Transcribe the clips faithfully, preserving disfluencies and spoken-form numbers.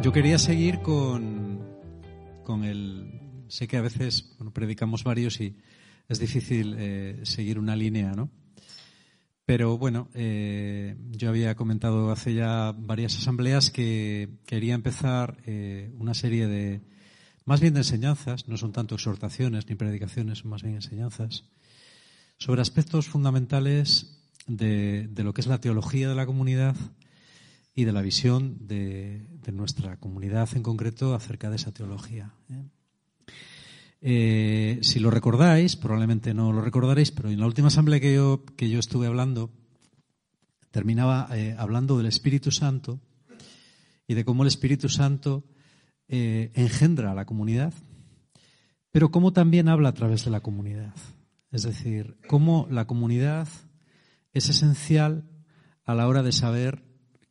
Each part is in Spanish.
Yo quería seguir con, con el... Sé que a veces bueno, predicamos varios y es difícil eh, seguir una línea, ¿no? Pero bueno, eh, yo había comentado hace ya varias asambleas que quería empezar eh, una serie de... Más bien de enseñanzas, no son tanto exhortaciones ni predicaciones, son más bien enseñanzas, sobre aspectos fundamentales de, de lo que es la teología de la comunidad y de la visión de, de nuestra comunidad en concreto acerca de esa teología. Eh, si lo recordáis, probablemente no lo recordaréis, pero en la última asamblea que yo, que yo estuve hablando, terminaba eh, hablando del Espíritu Santo y de cómo el Espíritu Santo eh, engendra a la comunidad, pero cómo también habla a través de la comunidad. Es decir, cómo la comunidad es esencial a la hora de saber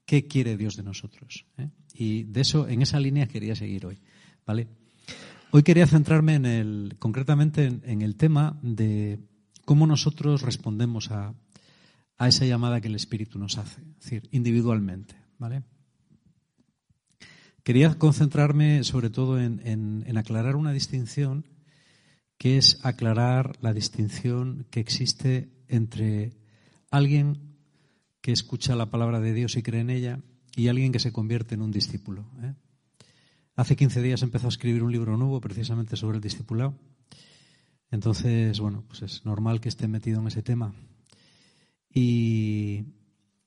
¿qué quiere Dios de nosotros? ¿Eh? Y de eso, en esa línea quería seguir hoy, ¿vale? Hoy quería centrarme en el, concretamente en, en el tema de cómo nosotros respondemos a, a esa llamada que el Espíritu nos hace, es decir, individualmente, ¿vale? Quería concentrarme sobre todo en, en, en aclarar una distinción, que es aclarar la distinción que existe entre alguien que escucha la palabra de Dios y cree en ella, y alguien que se convierte en un discípulo. ¿eh? Hace quince días empezó a escribir un libro nuevo precisamente sobre el discipulado. Entonces, bueno, pues es normal que esté metido en ese tema. Y,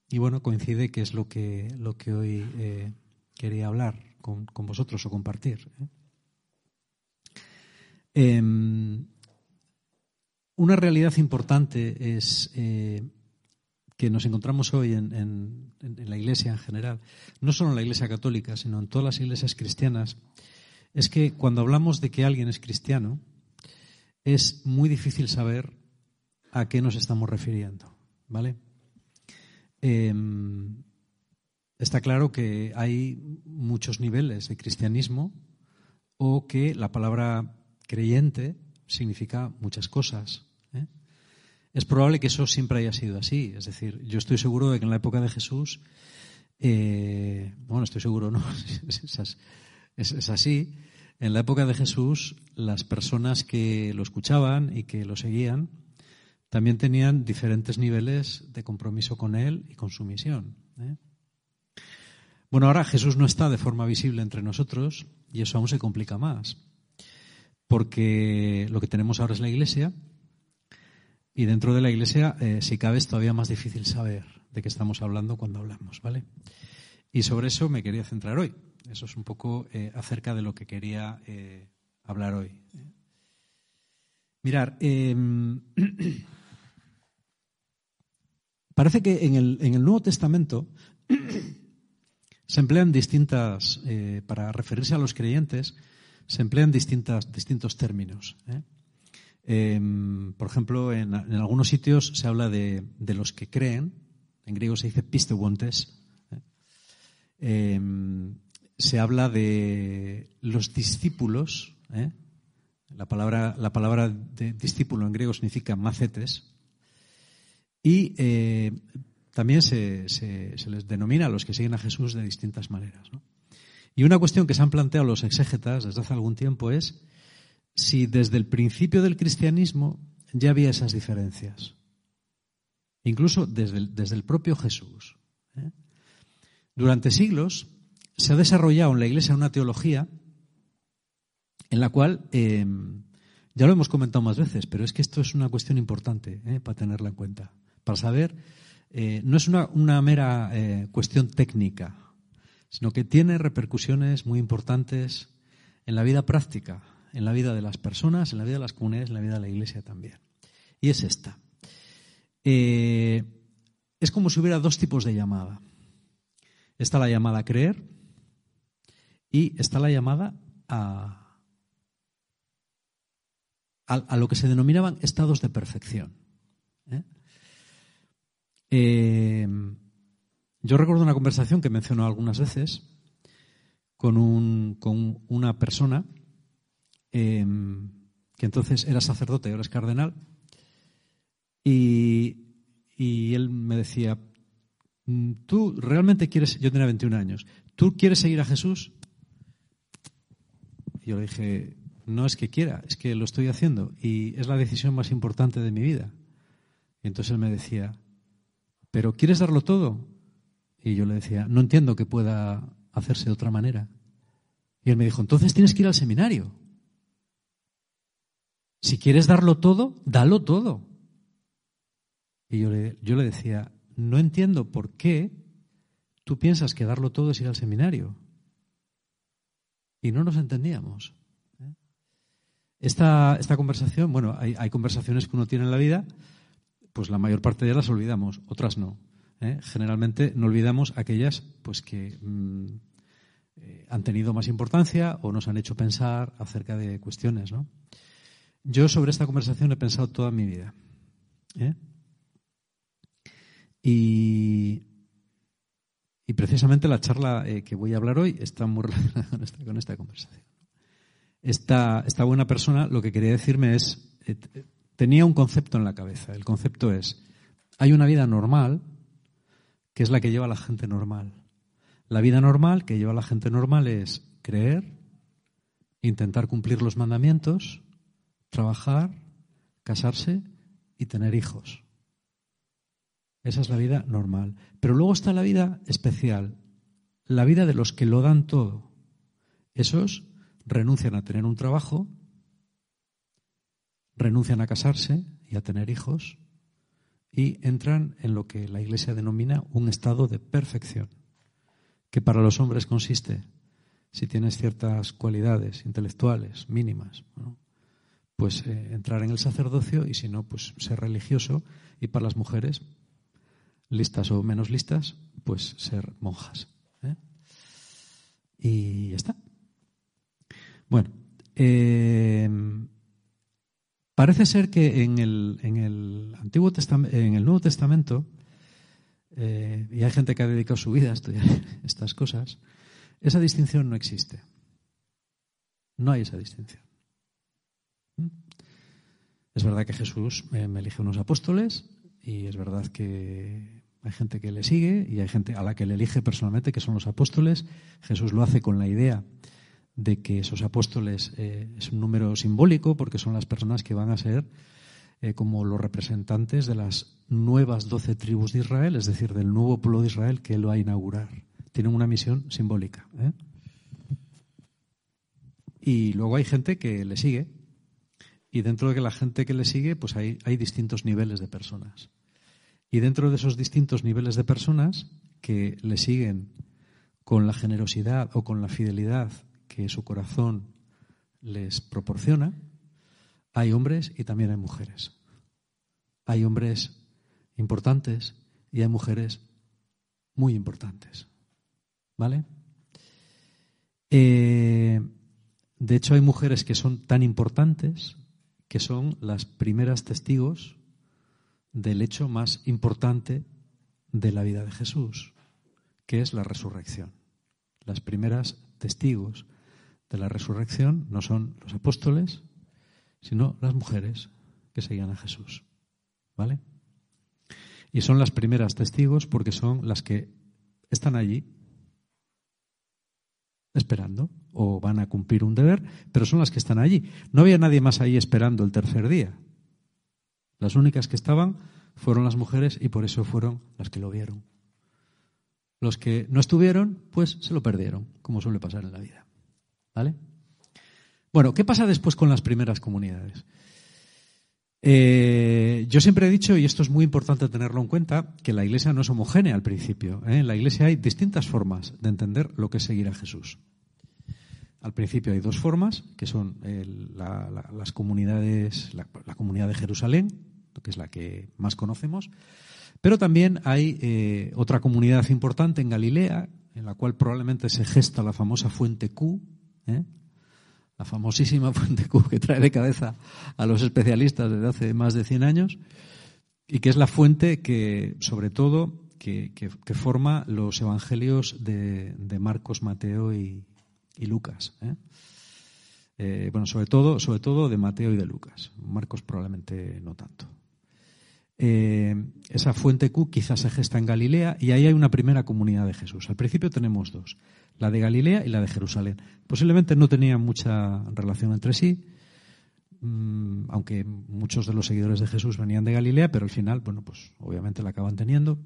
y bueno, coincide que es lo que, lo que hoy eh, quería hablar con, con vosotros o compartir. ¿eh? Eh, una realidad importante es... Eh, que nos encontramos hoy en, en, en la Iglesia en general, no solo en la Iglesia católica, sino en todas las iglesias cristianas, es que cuando hablamos de que alguien es cristiano, es muy difícil saber a qué nos estamos refiriendo, ¿vale? Eh, está claro que hay muchos niveles de cristianismo o que la palabra creyente significa muchas cosas. Es probable que eso siempre haya sido así. Es decir, yo estoy seguro de que en la época de Jesús, eh, bueno, estoy seguro, no, es, es, es así. En la época de Jesús, las personas que lo escuchaban y que lo seguían también tenían diferentes niveles de compromiso con él y con su misión. ¿eh? Bueno, ahora Jesús no está de forma visible entre nosotros y eso aún se complica más. Porque lo que tenemos ahora es la Iglesia. Y dentro de la Iglesia, eh, si cabe, es todavía más difícil saber de qué estamos hablando cuando hablamos, ¿vale? Y sobre eso me quería centrar hoy. Eso es un poco eh, acerca de lo que quería eh, hablar hoy. Mirar, eh, parece que en el, en el Nuevo Testamento se emplean distintas, eh, para referirse a los creyentes, se emplean distintas, distintos términos, ¿eh? Eh, por ejemplo, en, en algunos sitios se habla de, de los que creen. En griego se dice pisteuontes. Eh, se habla de los discípulos. Eh. La palabra, la palabra de discípulo en griego significa mathetes. Y eh, también se, se, se les denomina a los que siguen a Jesús de distintas maneras, ¿no? Y una cuestión que se han planteado los exégetas desde hace algún tiempo es si desde el principio del cristianismo ya había esas diferencias, incluso desde el, desde el propio Jesús. ¿eh? Durante siglos se ha desarrollado en la Iglesia una teología en la cual, eh, ya lo hemos comentado más veces, pero es que esto es una cuestión importante ¿eh? para tenerla en cuenta, para saber, eh, no es una, una mera eh, cuestión técnica, sino que tiene repercusiones muy importantes en la vida práctica, en la vida de las personas, en la vida de las comunidades, en la vida de la Iglesia también. y es esta. Eh, es como si hubiera dos tipos de llamada. Está la llamada a creer y está la llamada a, a, a lo que se denominaban estados de perfección. ¿Eh? Eh, yo recuerdo una conversación que menciono algunas veces con, un, con una persona eh, que entonces era sacerdote, ahora es cardenal, y, y él me decía, ¿tú realmente quieres? Yo tenía veintiún años, ¿tú quieres seguir a Jesús? Y yo le dije, no es que quiera, es que lo estoy haciendo y es la decisión más importante de mi vida. Y entonces él me decía, ¿pero quieres darlo todo? Y yo le decía, no entiendo que pueda hacerse de otra manera. Y él me dijo, entonces tienes que ir al seminario. Si quieres darlo todo, dalo todo. Y yo le, yo le decía, no entiendo por qué tú piensas que darlo todo es ir al seminario. Y no nos entendíamos. Esta, esta conversación, bueno, hay, hay conversaciones que uno tiene en la vida, pues la mayor parte de ellas las olvidamos, otras no. ¿Eh? Generalmente no olvidamos aquellas pues que mm, eh, han tenido más importancia o nos han hecho pensar acerca de cuestiones, ¿no? Yo sobre esta conversación he pensado toda mi vida. ¿Eh? Y, y precisamente la charla eh, que voy a hablar hoy está muy relacionada con esta, con esta conversación. Esta, esta buena persona lo que quería decirme es, eh, tenía un concepto en la cabeza. El concepto es, hay una vida normal que es la que lleva la gente normal. La vida normal que lleva la gente normal es creer, intentar cumplir los mandamientos, trabajar, casarse y tener hijos. Esa es la vida normal. Pero luego está la vida especial, la vida de los que lo dan todo. Esos renuncian a tener un trabajo, renuncian a casarse y a tener hijos y entran en lo que la Iglesia denomina un estado de perfección, que para los hombres consiste, si tienes ciertas cualidades intelectuales mínimas, ¿no? Pues eh, entrar en el sacerdocio y si no, pues ser religioso, y para las mujeres, listas o menos listas, pues ser monjas. ¿Eh? Y ya está. Bueno, eh, parece ser que en el, en el, Antiguo Testamento, en el Nuevo Testamento, eh, y hay gente que ha dedicado su vida a estudiar estas cosas, esa distinción no existe. No hay esa distinción. Es verdad que Jesús eh, me elige unos apóstoles y es verdad que hay gente que le sigue y hay gente a la que le elige personalmente, que son los apóstoles. Jesús lo hace con la idea de que esos apóstoles eh, es un número simbólico porque son las personas que van a ser eh, como los representantes de las nuevas doce tribus de Israel, es decir, del nuevo pueblo de Israel que él va a inaugurar. Tienen una misión simbólica. ¿Eh? Y luego hay gente que le sigue y dentro de la gente que le sigue pues hay, hay distintos niveles de personas. Y dentro de esos distintos niveles de personas que le siguen con la generosidad o con la fidelidad que su corazón les proporciona, hay hombres y también hay mujeres. Hay hombres importantes y hay mujeres muy importantes. ¿Vale? Eh, de hecho, hay mujeres que son tan importantes que son las primeras testigos del hecho más importante de la vida de Jesús, que es la resurrección. Las primeras testigos de la resurrección no son los apóstoles, sino las mujeres que seguían a Jesús. ¿Vale? Y son las primeras testigos porque son las que están allí esperando o van a cumplir un deber, pero son las que están allí. No había nadie más ahí esperando el tercer día. Las únicas que estaban fueron las mujeres y por eso fueron las que lo vieron. Los que no estuvieron, pues se lo perdieron, como suele pasar en la vida. ¿Vale? Bueno, ¿qué pasa después con las primeras comunidades? Eh, yo siempre he dicho, y esto es muy importante tenerlo en cuenta, que la Iglesia no es homogénea al principio. ¿Eh? En la Iglesia hay distintas formas de entender lo que es seguir a Jesús. Al principio hay dos formas, que son el, la, la, las comunidades, la, la comunidad de Jerusalén, que es la que más conocemos, pero también hay eh, otra comunidad importante en Galilea, en la cual probablemente se gesta la famosa Fuente Q, ¿eh? La famosísima Fuente Q que trae de cabeza a los especialistas desde hace más de cien años, y que es la fuente que, sobre todo, que, que, que forma los evangelios de, de Marcos, Mateo y, y Lucas, ¿eh? Eh, bueno, sobre todo, sobre todo de Mateo y de Lucas. Marcos probablemente no tanto. Eh, esa Fuente Q quizás se gesta en Galilea y ahí hay una primera comunidad de Jesús. Al principio tenemos dos, la de Galilea y la de Jerusalén. Posiblemente no tenían mucha relación entre sí, mmm, aunque muchos de los seguidores de Jesús venían de Galilea, pero al final, bueno, pues obviamente la acaban teniendo.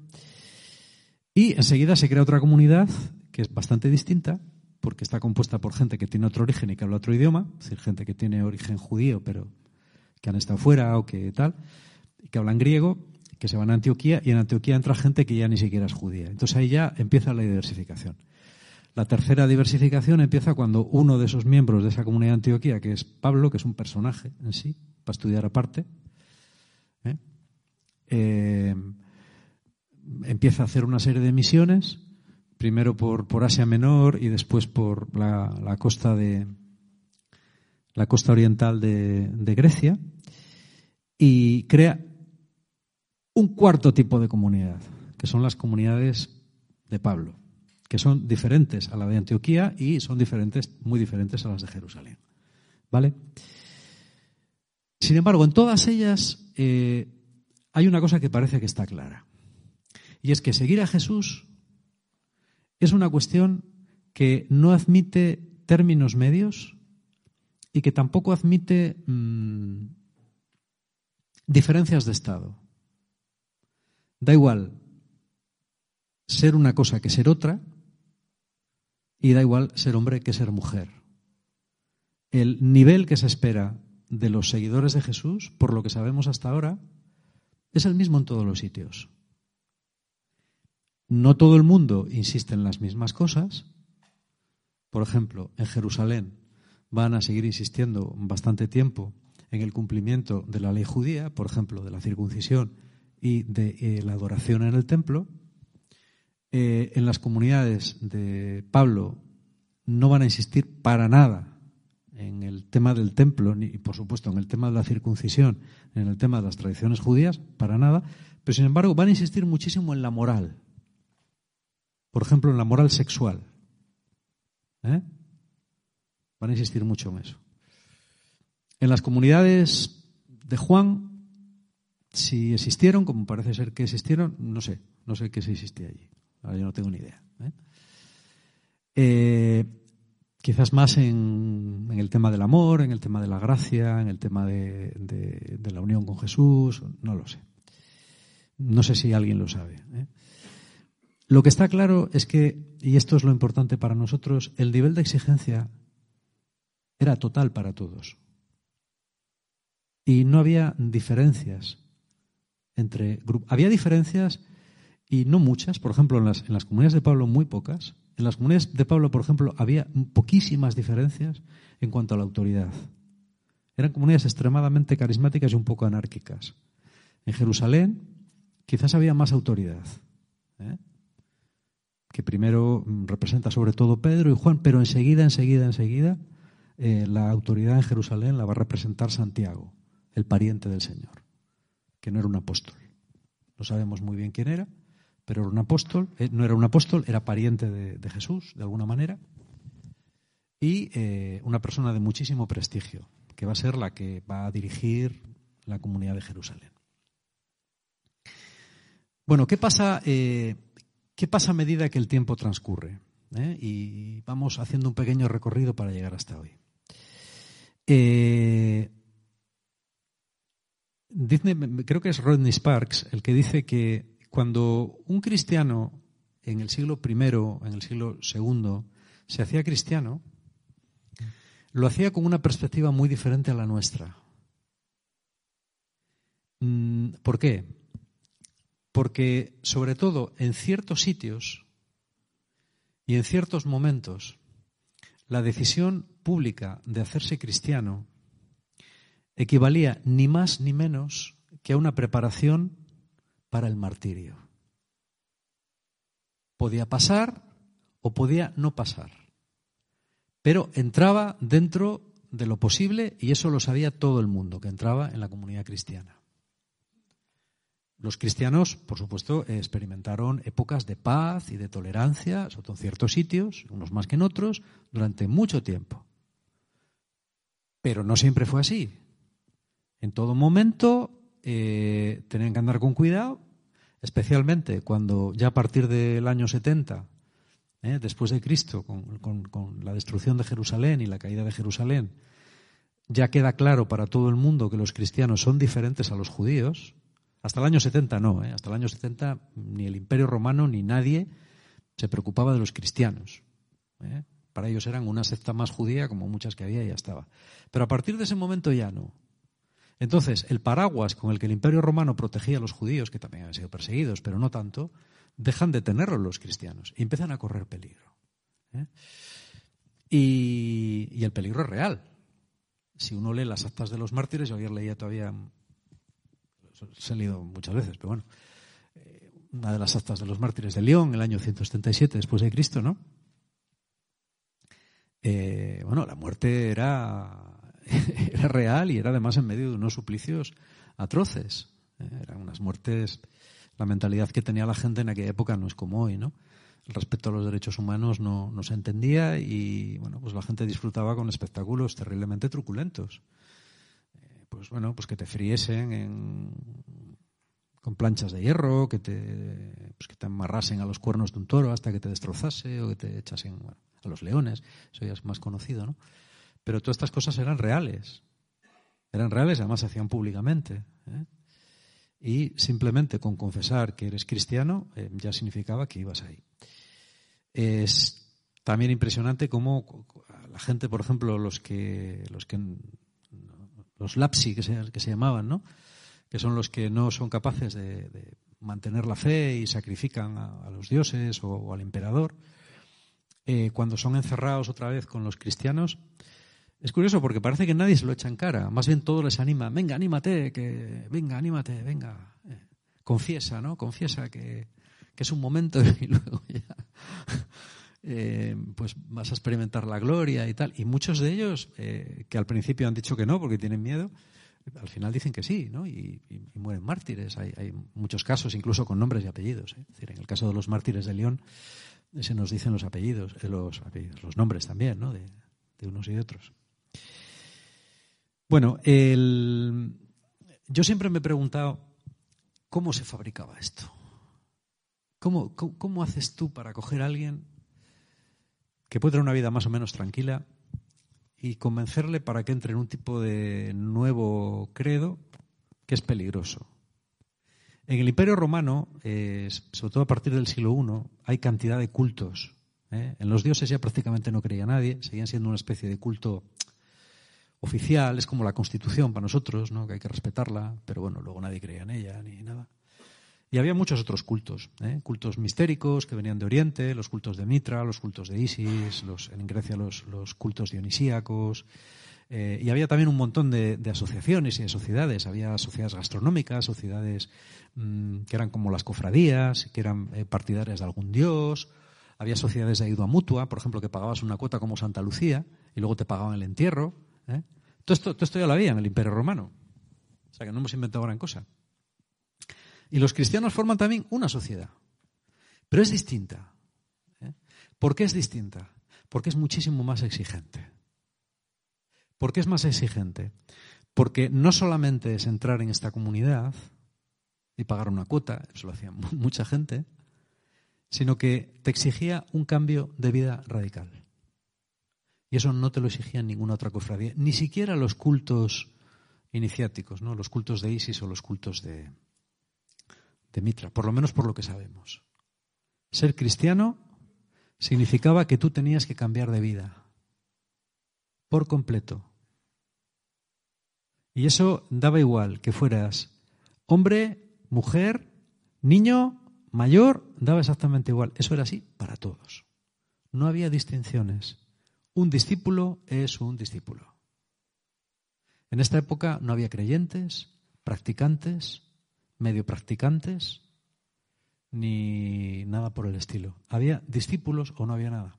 Y enseguida se crea otra comunidad que es bastante distinta, porque está compuesta por gente que tiene otro origen y que habla otro idioma, es decir, gente que tiene origen judío pero que han estado fuera o que tal, que hablan griego, que se van a Antioquía, y en Antioquía entra gente que ya ni siquiera es judía. Entonces ahí ya empieza la diversificación. La tercera diversificación empieza cuando uno de esos miembros de esa comunidad de Antioquía, que es Pablo, que es un personaje en sí, para estudiar aparte, ¿eh? Eh, empieza a hacer una serie de misiones, primero por, por Asia Menor y después por la, la costa de la costa oriental de, de Grecia, y crea un cuarto tipo de comunidad, que son las comunidades de Pablo, que son diferentes a la de Antioquía y son diferentes, muy diferentes a las de Jerusalén, ¿vale? Sin embargo, en todas ellas eh, hay una cosa que parece que está clara, y es que seguir a Jesús es una cuestión que no admite términos medios y que tampoco admite mmm, diferencias de estado. Da igual ser una cosa que ser otra y da igual ser hombre que ser mujer. El nivel que se espera de los seguidores de Jesús, por lo que sabemos hasta ahora, es el mismo en todos los sitios. No todo el mundo insiste en las mismas cosas. Por ejemplo, en Jerusalén van a seguir insistiendo bastante tiempo en el cumplimiento de la ley judía, por ejemplo, de la circuncisión y de eh, la adoración en el templo. Eh, en las comunidades de Pablo no van a insistir para nada en el tema del templo, ni por supuesto en el tema de la circuncisión, en el tema de las tradiciones judías, para nada. Pero sin embargo van a insistir muchísimo en la moral. Por ejemplo, en la moral sexual, ¿eh? Van a insistir mucho en eso. En las comunidades de Juan, si existieron, como parece ser que existieron, no sé, no sé qué se existía allí. Ahora yo no tengo ni idea, ¿eh? Eh, quizás más en, en el tema del amor, en el tema de la gracia, en el tema de, de, de la unión con Jesús, no lo sé. No sé si alguien lo sabe, ¿eh? Lo que está claro es que, y esto es lo importante para nosotros, el nivel de exigencia era total para todos. Y no había diferencias entre grupos. Había diferencias y no muchas, por ejemplo, en las, en las comunidades de Pablo muy pocas. En las comunidades de Pablo, por ejemplo, había poquísimas diferencias en cuanto a la autoridad. Eran comunidades extremadamente carismáticas y un poco anárquicas. En Jerusalén quizás había más autoridad, ¿eh? Que primero representa sobre todo Pedro y Juan, pero enseguida, enseguida, enseguida, eh, la autoridad en Jerusalén la va a representar Santiago, el pariente del Señor, que no era un apóstol. No sabemos muy bien quién era, pero era un apóstol, eh, no era un apóstol, era pariente de, de Jesús, de alguna manera, y eh, una persona de muchísimo prestigio, que va a ser la que va a dirigir la comunidad de Jerusalén. Bueno, ¿qué pasa? Eh, ¿Qué pasa a medida que el tiempo transcurre? ¿Eh? Y vamos haciendo un pequeño recorrido para llegar hasta hoy. Eh, Disney, creo que es Rodney Sparks el que dice que cuando un cristiano en el siglo primero, en el siglo segundo, se hacía cristiano, lo hacía con una perspectiva muy diferente a la nuestra. ¿Por qué? Porque, sobre todo, en ciertos sitios y en ciertos momentos, la decisión pública de hacerse cristiano equivalía ni más ni menos que a una preparación para el martirio. Podía pasar o podía no pasar, pero entraba dentro de lo posible y eso lo sabía todo el mundo que entraba en la comunidad cristiana. Los cristianos, por supuesto, experimentaron épocas de paz y de tolerancia, sobre todo en ciertos sitios, unos más que en otros, durante mucho tiempo. Pero no siempre fue así. En todo momento eh, tenían que andar con cuidado, especialmente cuando ya a partir del año setenta, eh, después de Cristo, con, con, con la destrucción de Jerusalén y la caída de Jerusalén, ya queda claro para todo el mundo que los cristianos son diferentes a los judíos. Hasta el año setenta no, ¿eh? Hasta el año setenta ni el Imperio Romano ni nadie se preocupaba de los cristianos. ¿eh? Para ellos eran una secta más judía, como muchas que había y ya estaba. Pero a partir de ese momento ya no. Entonces, el paraguas con el que el Imperio Romano protegía a los judíos, que también habían sido perseguidos, pero no tanto, dejan de tenerlo los cristianos y empiezan a correr peligro. ¿eh? Y, y el peligro es real. Si uno lee las actas de los mártires, yo ayer leía todavía... Se ha leído muchas veces, pero bueno. Una de las actas de los mártires de León, el año ciento setenta y siete después de Cristo, ¿no? Eh, bueno, la muerte era, era real y era además en medio de unos suplicios atroces. Eh, eran unas muertes... La mentalidad que tenía la gente en aquella época no es como hoy, ¿no? El respeto a los derechos humanos no, no se entendía y, bueno, pues la gente disfrutaba con espectáculos terriblemente truculentos. Pues bueno, pues que te friesen en, con planchas de hierro, que te, pues que te amarrasen a los cuernos de un toro hasta que te destrozase o que te echasen bueno, a los leones, eso ya es más conocido, ¿no? Pero todas estas cosas eran reales, eran reales, además se hacían públicamente, ¿eh? Y simplemente con confesar que eres cristiano eh, ya significaba que ibas ahí. Es también impresionante cómo la gente, por ejemplo, los que los que los lapsi que se, que se llamaban, ¿no? Que son los que no son capaces de, de mantener la fe y sacrifican a, a los dioses o, o al emperador, eh, cuando son encerrados otra vez con los cristianos. Es curioso porque parece que nadie se lo echa en cara, más bien todos les anima, venga, anímate, que venga, anímate, venga, eh, confiesa, ¿no? Confiesa que, que es un momento y luego ya... Eh, pues vas a experimentar la gloria y tal. Y muchos de ellos, eh, que al principio han dicho que no porque tienen miedo, al final dicen que sí, ¿no? Y, y, y mueren mártires. Hay, hay muchos casos, incluso con nombres y apellidos, ¿eh? Es decir, en el caso de los mártires de León, se nos dicen los apellidos, eh, los, apellidos los nombres también, ¿no? De, de unos y de otros. Bueno, el... yo siempre me he preguntado cómo se fabricaba esto. ¿Cómo, cómo, cómo haces tú para coger a alguien que puede tener una vida más o menos tranquila y convencerle para que entre en un tipo de nuevo credo que es peligroso? En el Imperio Romano, eh, sobre todo a partir del siglo primero, hay cantidad de cultos. ¿eh? En los dioses ya prácticamente no creía nadie, seguían siendo una especie de culto oficial, es como la Constitución para nosotros, ¿no? Que hay que respetarla, pero bueno, luego nadie creía en ella ni nada. Y había muchos otros cultos, ¿eh? Cultos mistéricos que venían de Oriente, los cultos de Mitra, los cultos de Isis, los, en Grecia los, los cultos dionisíacos. Eh, y había también un montón de, de asociaciones y de sociedades. Había sociedades gastronómicas, sociedades mmm, que eran como las cofradías, que eran eh, partidarias de algún dios. Había sociedades de ayuda mutua, por ejemplo, que pagabas una cuota como Santa Lucía y luego te pagaban el entierro. ¿eh? Todo esto, todo esto ya lo había en el Imperio Romano. O sea que no hemos inventado gran cosa. Y los cristianos forman también una sociedad, pero es distinta. ¿eh? ¿Por qué es distinta? Porque es muchísimo más exigente. ¿Por qué es más exigente? Porque no solamente es entrar en esta comunidad y pagar una cuota, eso lo hacía mucha gente, sino que te exigía un cambio de vida radical. Y eso no te lo exigía ninguna otra cofradía, ni siquiera los cultos iniciáticos, ¿no? Los cultos de Isis o los cultos de... de Mitra, por lo menos por lo que sabemos. Ser cristiano significaba que tú tenías que cambiar de vida por completo. Y eso daba igual que fueras hombre, mujer, niño, mayor, daba exactamente igual. Eso era así para todos. No había distinciones. Un discípulo es un discípulo. En esta época no había creyentes, practicantes, medio practicantes, ni nada por el estilo. ¿Había discípulos o no había nada?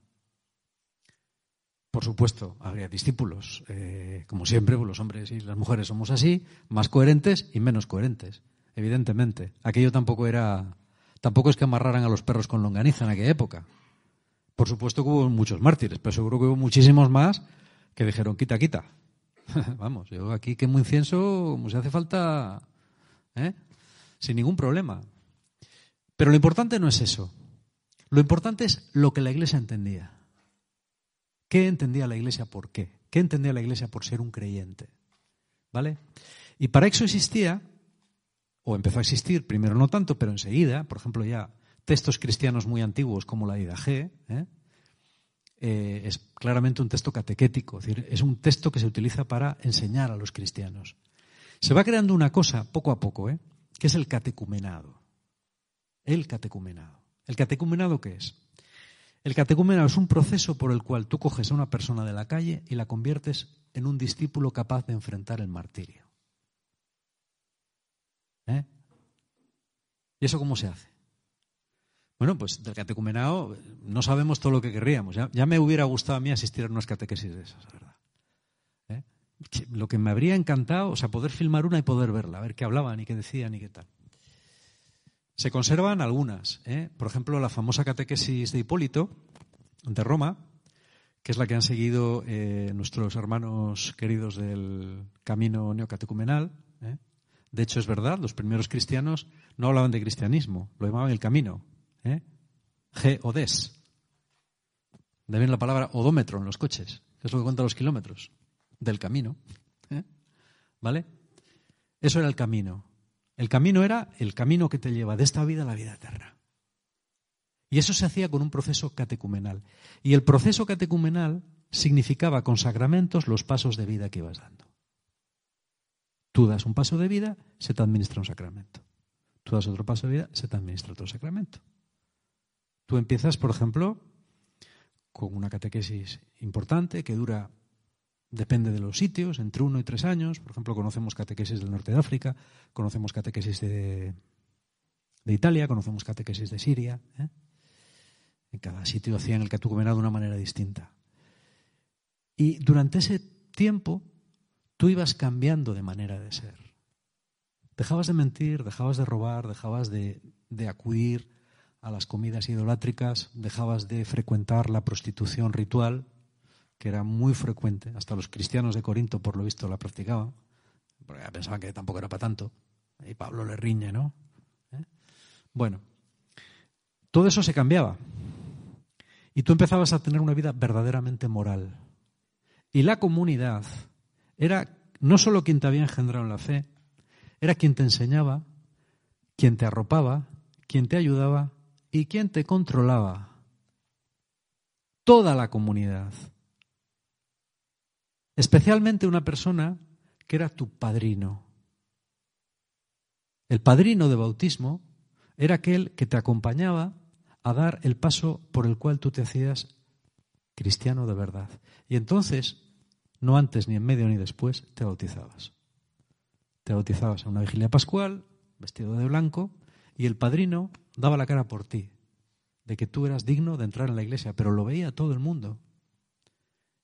Por supuesto, habría discípulos. Eh, como siempre, pues los hombres y las mujeres somos así, más coherentes y menos coherentes, evidentemente. Aquello tampoco era... Tampoco es que amarraran a los perros con longaniza en aquella época. Por supuesto que hubo muchos mártires, pero seguro que hubo muchísimos más que dijeron, quita, quita. Vamos, yo aquí quemo incienso como se hace falta, ¿eh? Sin ningún problema. Pero lo importante no es eso. Lo importante es lo que la Iglesia entendía. ¿Qué entendía la Iglesia por qué? ¿Qué entendía la Iglesia por ser un creyente? ¿Vale? Y para eso existía... o empezó a existir, primero no tanto, pero enseguida, por ejemplo, ya textos cristianos muy antiguos como la Didajé, ¿eh? Eh, es claramente un texto catequético, es decir, es un texto que se utiliza para enseñar a los cristianos. Se va creando una cosa, poco a poco, ¿eh? que es el catecumenado. El catecumenado. ¿El catecumenado qué es? El catecumenado es un proceso por el cual tú coges a una persona de la calle y la conviertes en un discípulo capaz de enfrentar el martirio. ¿Eh? ¿Y eso cómo se hace? Bueno, pues del catecumenado no sabemos todo lo que querríamos. Ya, ya me hubiera gustado a mí asistir a unas catequesis de esas, la verdad. ¿Eh? Lo que me habría encantado, o sea, poder filmar una y poder verla, a ver qué hablaban y qué decían y qué tal. Se conservan algunas, ¿eh? Por ejemplo, la famosa catequesis de Hipólito de Roma, que es la que han seguido eh, nuestros hermanos queridos del camino neocatecumenal, ¿eh? De hecho, es verdad, los primeros cristianos no hablaban de cristianismo, lo llamaban el camino. ¿eh? G O D E S. De ahí viene la palabra odómetro en los coches, que es lo que cuenta los kilómetros del camino. ¿eh? ¿Vale? Eso era el camino. El camino era el camino que te lleva de esta vida a la vida eterna. Y eso se hacía con un proceso catecumenal. Y el proceso catecumenal significaba con sacramentos los pasos de vida que ibas dando. Tú das un paso de vida, se te administra un sacramento. Tú das otro paso de vida, se te administra otro sacramento. Tú empiezas, por ejemplo, con una catequesis importante que dura, depende de los sitios, entre uno y tres años. Por ejemplo, conocemos catequesis del norte de África, conocemos catequesis de, de Italia, conocemos catequesis de Siria. ¿eh? En cada sitio hacían el catecumenado de una manera distinta. Y durante ese tiempo... tú ibas cambiando de manera de ser. Dejabas de mentir, dejabas de robar, dejabas de, de acudir a las comidas idolátricas, dejabas de frecuentar la prostitución ritual, que era muy frecuente. Hasta los cristianos de Corinto, por lo visto, la practicaban, porque pensaban que tampoco era para tanto. Y Pablo le riñe, ¿no? ¿Eh? Bueno, todo eso se cambiaba. Y tú empezabas a tener una vida verdaderamente moral. Y la comunidad... era no solo quien te había engendrado en la fe, era quien te enseñaba, quien te arropaba, quien te ayudaba y quien te controlaba. Toda la comunidad. Especialmente una persona que era tu padrino. El padrino de bautismo era aquel que te acompañaba a dar el paso por el cual tú te hacías cristiano de verdad. Y entonces... no antes, ni en medio, ni después, te bautizabas. Te bautizabas en una vigilia pascual, vestido de blanco, y el padrino daba la cara por ti, de que tú eras digno de entrar en la iglesia, pero lo veía todo el mundo.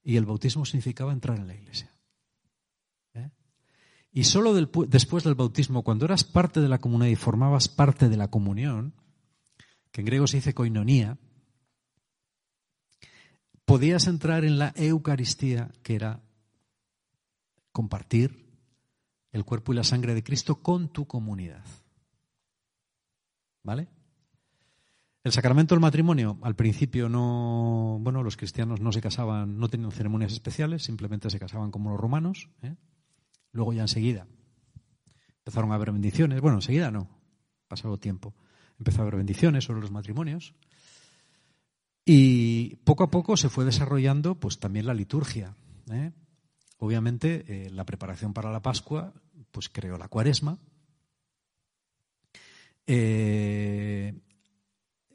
Y el bautismo significaba entrar en la iglesia. ¿Eh? Y solo del, después del bautismo, cuando eras parte de la comunidad y formabas parte de la comunión, que en griego se dice koinonía, podías entrar en la Eucaristía, que era compartir el cuerpo y la sangre de Cristo con tu comunidad. ¿Vale? El sacramento del matrimonio, al principio no, bueno, los cristianos no se casaban, no tenían ceremonias especiales, simplemente se casaban como los romanos, ¿eh? Luego ya enseguida empezaron a haber bendiciones, bueno, enseguida no, pasado tiempo, empezó a haber bendiciones sobre los matrimonios. Y poco a poco se fue desarrollando pues también la liturgia. ¿eh? Obviamente eh, la preparación para la Pascua pues creó la Cuaresma. Eh,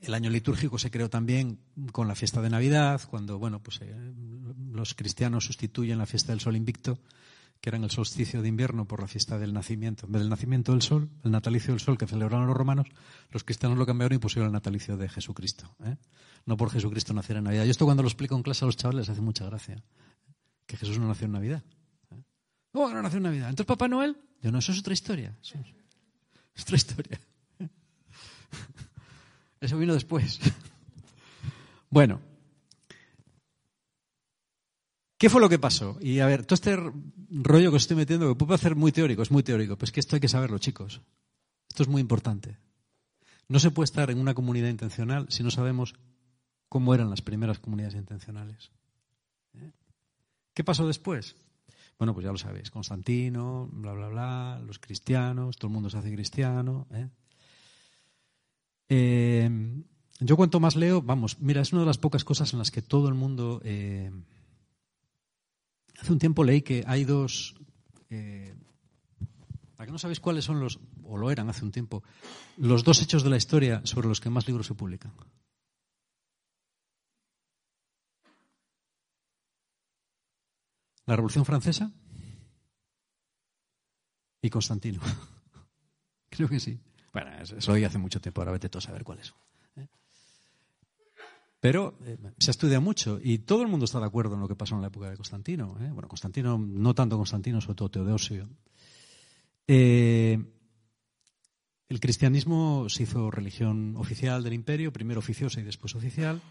el año litúrgico se creó también con la fiesta de Navidad, cuando bueno pues eh, los cristianos sustituyen la fiesta del Sol Invicto, que eran el solsticio de invierno por la fiesta del nacimiento. En vez del nacimiento del sol, el natalicio del sol que celebraron los romanos, los cristianos lo cambiaron y pusieron el natalicio de Jesucristo, ¿eh? No por Jesucristo naciera en Navidad. Yo esto cuando lo explico en clase a los chavales les hace mucha gracia. Que Jesús no nació en Navidad. ¿Eh? Oh, no nació en Navidad. Entonces, Papá Noel, yo no, eso es otra historia. Eso es, es otra historia. Eso vino después. Bueno. ¿Qué fue lo que pasó? Y a ver, todo este rollo que os estoy metiendo, que puedo hacer muy teórico, es muy teórico, pues que esto hay que saberlo, chicos. Esto es muy importante. No se puede estar en una comunidad intencional si no sabemos cómo eran las primeras comunidades intencionales. ¿Eh? ¿Qué pasó después? Bueno, pues ya lo sabéis, Constantino, bla, bla, bla, los cristianos, todo el mundo se hace cristiano, ¿eh? Eh, yo cuanto más leo, vamos, mira, es una de las pocas cosas en las que todo el mundo... Eh, Hace un tiempo leí que hay dos, eh, para que no sabéis cuáles son los, o lo eran hace un tiempo, los dos hechos de la historia sobre los que más libros se publican. La Revolución Francesa y Constantino. Creo que sí. Bueno, eso oí hace mucho tiempo, ahora vete todos a ver cuáles son. Pero eh, se estudia mucho y todo el mundo está de acuerdo en lo que pasó en la época de Constantino, ¿eh? Bueno, Constantino, no tanto Constantino, sobre todo Teodosio. Eh, el cristianismo se hizo religión oficial del imperio, primero oficiosa y después oficial,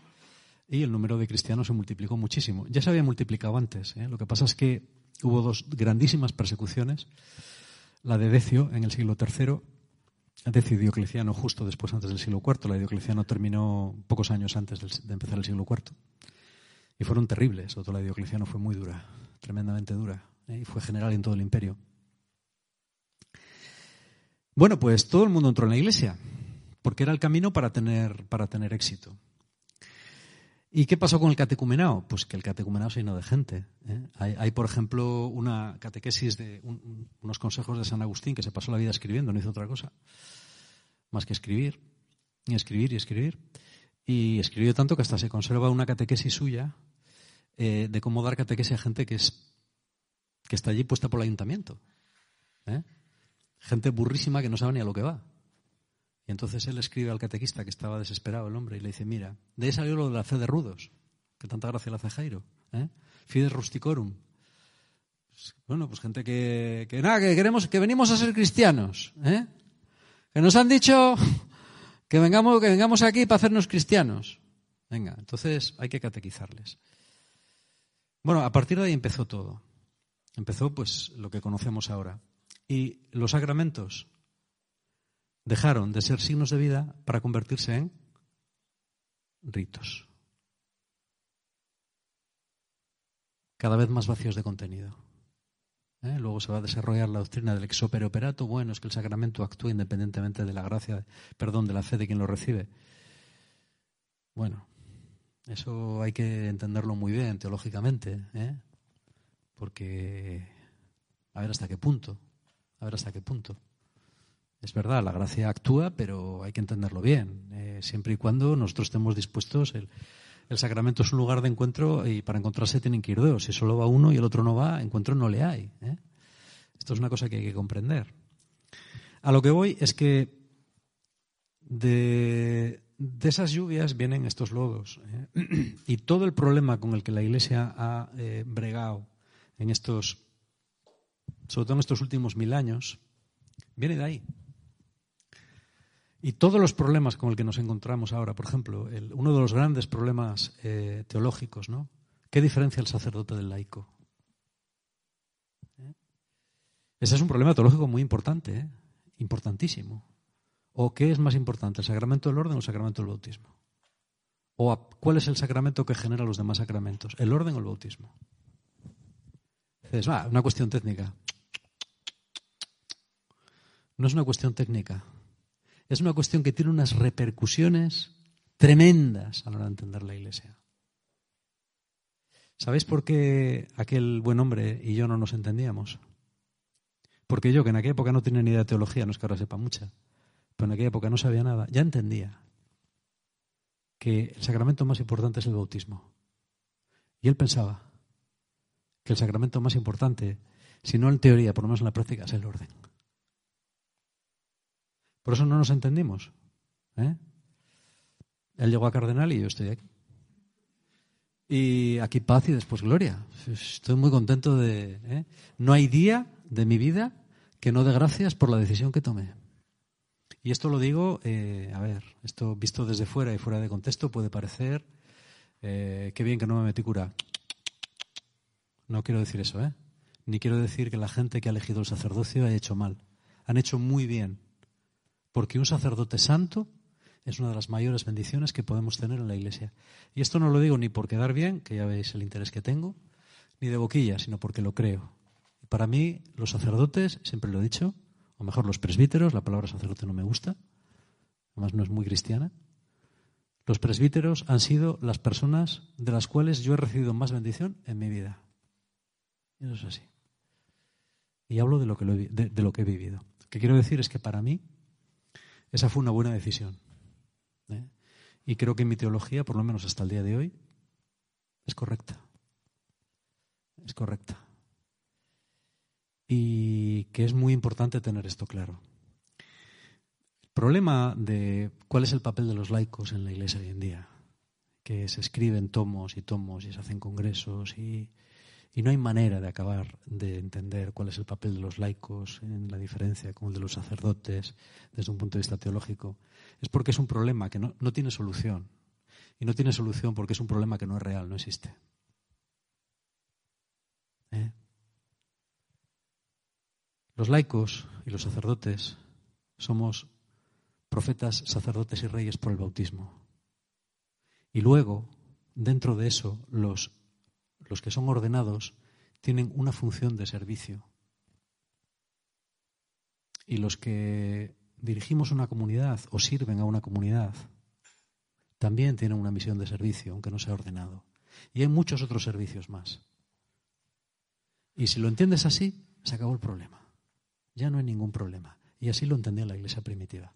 y el número de cristianos se multiplicó muchísimo. Ya se había multiplicado antes, ¿eh? Lo que pasa es que hubo dos grandísimas persecuciones, la de Decio en el siglo tercero, Decio y Diocleciano justo después, antes del siglo cuarto. La de Diocleciano terminó pocos años antes de empezar el siglo cuarto. Y fueron terribles. Sobre todo la de Diocleciano fue muy dura, tremendamente dura, ¿eh? Y fue general en todo el imperio. Bueno, pues todo el mundo entró en la iglesia, porque era el camino para tener, para tener éxito. ¿Y qué pasó con el catecumenado? Pues que el catecumenado se llenó de gente, ¿eh? Hay, hay, por ejemplo, una catequesis de un, unos consejos de San Agustín que se pasó la vida escribiendo, no hizo otra cosa más que escribir, y escribir, y escribir. Y escribió tanto que hasta se conserva una catequesis suya eh, de cómo dar catequesis a gente que, es, que está allí puesta por el ayuntamiento, ¿eh? Gente burrísima que no sabe ni a lo que va. Y entonces él escribe al catequista, que estaba desesperado el hombre, y le dice, mira, de ahí salió lo de la fe de rudos, que tanta gracia le hace Jairo, ¿eh? Fides rusticorum. Pues, bueno, pues gente que, que nada, que queremos, que venimos a ser cristianos, ¿eh? Que nos han dicho que vengamos, que vengamos aquí para hacernos cristianos. Venga, entonces hay que catequizarles. Bueno, a partir de ahí empezó todo. Empezó pues lo que conocemos ahora. Y los sacramentos dejaron de ser signos de vida para convertirse en ritos. Cada vez más vacíos de contenido. ¿Eh? Luego se va a desarrollar la doctrina del exopere operato. Bueno, es que el sacramento actúa independientemente de la gracia, perdón, de la fe de quien lo recibe. Bueno, eso hay que entenderlo muy bien teológicamente, ¿eh? Porque a ver hasta qué punto, a ver hasta qué punto. Es verdad, la gracia actúa, pero hay que entenderlo bien, eh, siempre y cuando nosotros estemos dispuestos. El, el sacramento es un lugar de encuentro y para encontrarse tienen que ir dos. Si solo va uno y el otro no va, encuentro no le hay, ¿eh? Esto es una cosa que hay que comprender. A lo que voy es que de, de esas lluvias vienen estos lodos, ¿eh? Y todo el problema con el que la Iglesia ha eh, bregado en estos, sobre todo en estos últimos mil años, viene de ahí. Y todos los problemas con el que nos encontramos ahora, por ejemplo, el, uno de los grandes problemas eh, teológicos, ¿no? ¿Qué diferencia el sacerdote del laico? ¿Eh? Ese es un problema teológico muy importante, ¿eh? Importantísimo. ¿O qué es más importante, el sacramento del orden o el sacramento del bautismo? ¿O a, cuál es el sacramento que genera los demás sacramentos? ¿El orden o el bautismo? Es ah, una cuestión técnica. No es una cuestión técnica. Es una cuestión que tiene unas repercusiones tremendas a la hora de entender la Iglesia. ¿Sabéis por qué aquel buen hombre y yo no nos entendíamos? Porque yo, que en aquella época no tenía ni idea de teología, no es que ahora sepa mucha, pero en aquella época no sabía nada, ya entendía que el sacramento más importante es el bautismo. Y él pensaba que el sacramento más importante si no en teoría, por lo menos en la práctica, es el orden. Por eso no nos entendimos, ¿eh? Él llegó a cardenal y yo estoy aquí. Y aquí paz y después gloria. Estoy muy contento de... ¿eh? No hay día de mi vida que no dé gracias por la decisión que tomé. Y esto lo digo, eh, a ver, esto visto desde fuera y fuera de contexto puede parecer... Eh, qué bien que no me metí cura. No quiero decir eso, ¿eh? Ni quiero decir que la gente que ha elegido el sacerdocio haya hecho mal. Han hecho muy bien. Porque un sacerdote santo es una de las mayores bendiciones que podemos tener en la Iglesia. Y esto no lo digo ni por quedar bien, que ya veis el interés que tengo, ni de boquilla, sino porque lo creo. Para mí, los sacerdotes, siempre lo he dicho, o mejor los presbíteros, la palabra sacerdote no me gusta, además no es muy cristiana, los presbíteros han sido las personas de las cuales yo he recibido más bendición en mi vida. Eso es así. Y hablo de lo que, lo he, de, de lo que he vivido. Lo que quiero decir es que para mí, esa fue una buena decisión. ¿Eh? Y creo que mi teología, por lo menos hasta el día de hoy, es correcta. Es correcta. Y que es muy importante tener esto claro. El problema de cuál es el papel de los laicos en la Iglesia hoy en día, que se escriben tomos y tomos y se hacen congresos y, y no hay manera de acabar de entender cuál es el papel de los laicos en la diferencia con el de los sacerdotes desde un punto de vista teológico. Es porque es un problema que no, no tiene solución. Y no tiene solución porque es un problema que no es real, no existe. ¿Eh? Los laicos y los sacerdotes somos profetas, sacerdotes y reyes por el bautismo. Y luego, dentro de eso, los, los que son ordenados tienen una función de servicio. Y los que dirigimos una comunidad o sirven a una comunidad, también tienen una misión de servicio, aunque no sea ordenado. Y hay muchos otros servicios más. Y si lo entiendes así, se acabó el problema. Ya no hay ningún problema. Y así lo entendía la Iglesia primitiva.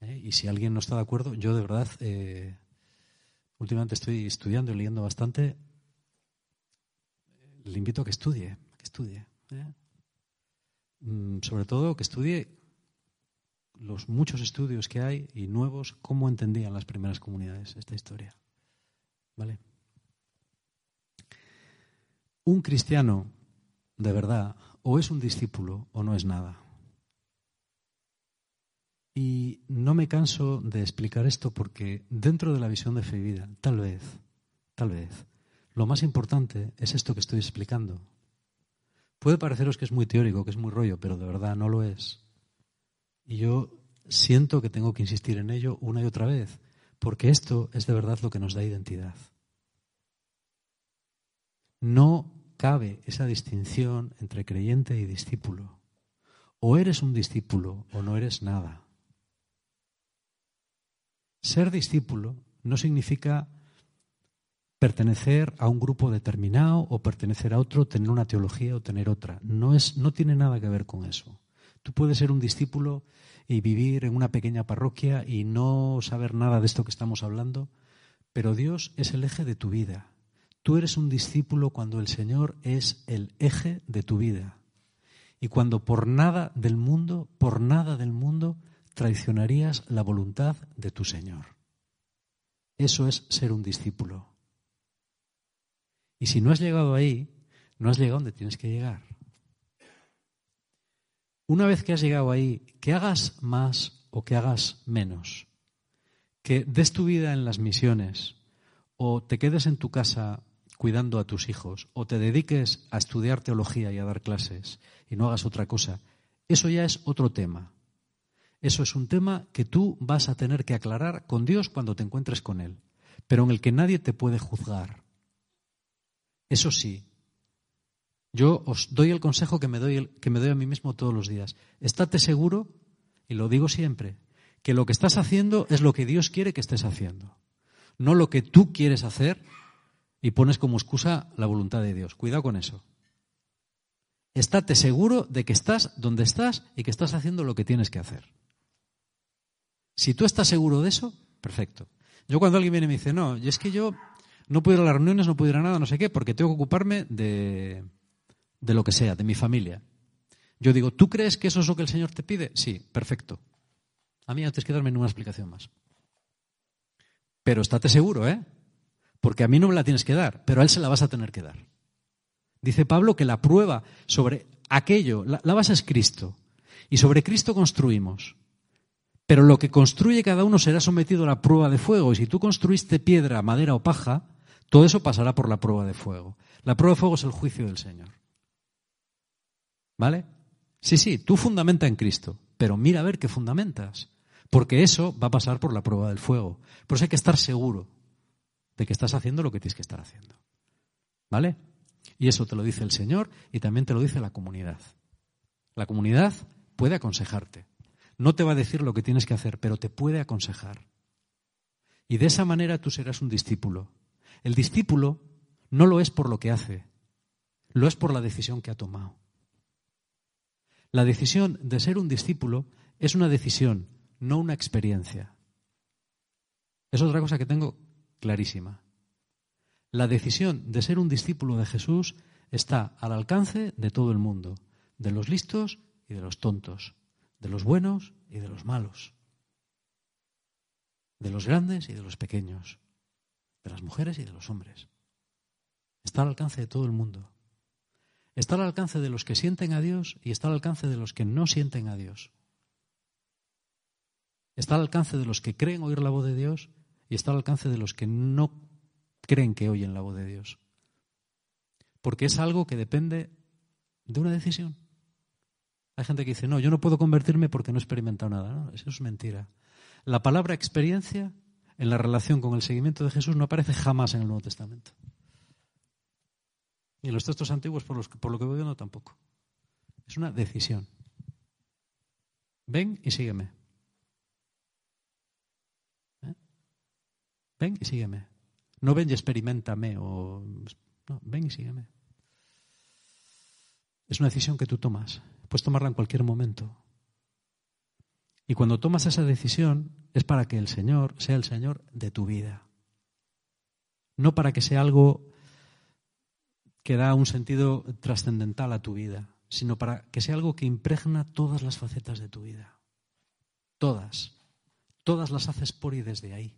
¿Eh? Y si alguien no está de acuerdo, yo de verdad, eh, últimamente estoy estudiando y leyendo bastante, le invito a que estudie, que estudie. ¿Eh? Mm, sobre todo que estudie los muchos estudios que hay y nuevos, cómo entendían las primeras comunidades esta historia. ¿Vale? Un cristiano de verdad o es un discípulo o no es nada. Y no me canso de explicar esto porque dentro de la visión de fe y vida, tal vez, tal vez, lo más importante es esto que estoy explicando. Puede pareceros que es muy teórico, que es muy rollo, pero de verdad no lo es. Y yo siento que tengo que insistir en ello una y otra vez, porque esto es de verdad lo que nos da identidad. No cabe esa distinción entre creyente y discípulo. O eres un discípulo o no eres nada. Ser discípulo no significa pertenecer a un grupo determinado o pertenecer a otro, tener una teología o tener otra. No es, no tiene nada que ver con eso. Tú puedes ser un discípulo y vivir en una pequeña parroquia y no saber nada de esto que estamos hablando, pero Dios es el eje de tu vida. Tú eres un discípulo cuando el Señor es el eje de tu vida y cuando por nada del mundo, por nada del mundo, traicionarías la voluntad de tu Señor. Eso es ser un discípulo. Y si no has llegado ahí, no has llegado donde tienes que llegar. Una vez que has llegado ahí, que hagas más o que hagas menos, que des tu vida en las misiones o te quedes en tu casa cuidando a tus hijos o te dediques a estudiar teología y a dar clases y no hagas otra cosa, eso ya es otro tema. Eso es un tema que tú vas a tener que aclarar con Dios cuando te encuentres con Él, pero en el que nadie te puede juzgar. Eso sí. Yo os doy el consejo que me doy, el, que me doy a mí mismo todos los días. Estate seguro, y lo digo siempre, que lo que estás haciendo es lo que Dios quiere que estés haciendo. No lo que tú quieres hacer y pones como excusa la voluntad de Dios. Cuidado con eso. Estate seguro de que estás donde estás y que estás haciendo lo que tienes que hacer. Si tú estás seguro de eso, perfecto. Yo cuando alguien viene y me dice, no, y es que yo no puedo ir a las reuniones, no puedo ir a nada, no sé qué, porque tengo que ocuparme de... de lo que sea, de mi familia. Yo digo, ¿tú crees que eso es lo que el Señor te pide? Sí, perfecto. A mí no tienes que darme ninguna explicación más. Pero estate seguro, ¿eh? Porque a mí no me la tienes que dar, pero a él se la vas a tener que dar. Dice Pablo que la prueba sobre aquello, la, la base es Cristo. Y sobre Cristo construimos. Pero lo que construye cada uno será sometido a la prueba de fuego. Y si tú construiste piedra, madera o paja, todo eso pasará por la prueba de fuego. La prueba de fuego es el juicio del Señor. ¿Vale? Sí, sí, tú fundamenta en Cristo, pero mira a ver qué fundamentas. Porque eso va a pasar por la prueba del fuego. Por eso hay que estar seguro de que estás haciendo lo que tienes que estar haciendo. ¿Vale? Y eso te lo dice el Señor y también te lo dice la comunidad. La comunidad puede aconsejarte. No te va a decir lo que tienes que hacer, pero te puede aconsejar. Y de esa manera tú serás un discípulo. El discípulo no lo es por lo que hace, lo es por la decisión que ha tomado. La decisión de ser un discípulo es una decisión, no una experiencia. Es otra cosa que tengo clarísima. La decisión de ser un discípulo de Jesús está al alcance de todo el mundo, de los listos y de los tontos, de los buenos y de los malos, de los grandes y de los pequeños, de las mujeres y de los hombres. Está al alcance de todo el mundo. Está al alcance de los que sienten a Dios y está al alcance de los que no sienten a Dios. Está al alcance de los que creen oír la voz de Dios y está al alcance de los que no creen que oyen la voz de Dios. Porque es algo que depende de una decisión. Hay gente que dice, no, yo no puedo convertirme porque no he experimentado nada. No, eso es mentira. La palabra experiencia en la relación con el seguimiento de Jesús no aparece jamás en el Nuevo Testamento. Y en los textos antiguos, por, los, por lo que voy viendo, tampoco. Es una decisión. Ven y sígueme. ¿Eh? Ven y sígueme. No ven y experimentame. O... No, ven y sígueme. Es una decisión que tú tomas. Puedes tomarla en cualquier momento. Y cuando tomas esa decisión es para que el Señor sea el Señor de tu vida. No para que sea algo que da un sentido trascendental a tu vida, sino para que sea algo que impregna todas las facetas de tu vida. Todas. Todas las haces por y desde ahí.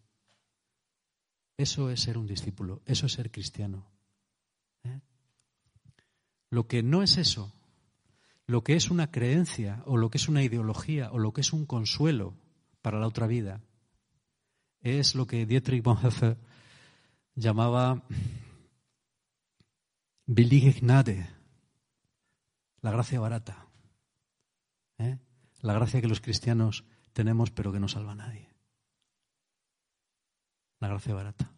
Eso es ser un discípulo, eso es ser cristiano. ¿Eh? Lo que no es eso, lo que es una creencia o lo que es una ideología o lo que es un consuelo para la otra vida, es lo que Dietrich Bonhoeffer llamaba... billige Gnade, la gracia barata, ¿eh? La gracia que los cristianos tenemos pero que no salva a nadie. La gracia barata.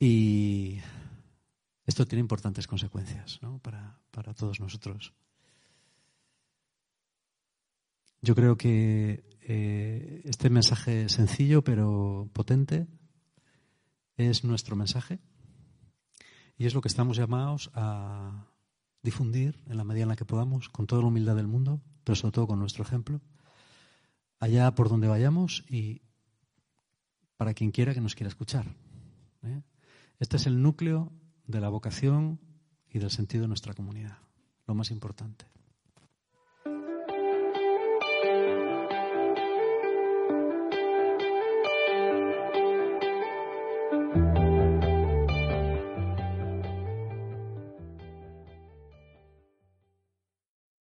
Y esto tiene importantes consecuencias, ¿no? para, para todos nosotros. Yo creo que eh, este mensaje sencillo pero potente es nuestro mensaje y es lo que estamos llamados a difundir en la medida en la que podamos, con toda la humildad del mundo, pero sobre todo con nuestro ejemplo, allá por donde vayamos y para quien quiera que nos quiera escuchar. ¿Eh? Este es el núcleo de la vocación y del sentido de nuestra comunidad, lo más importante.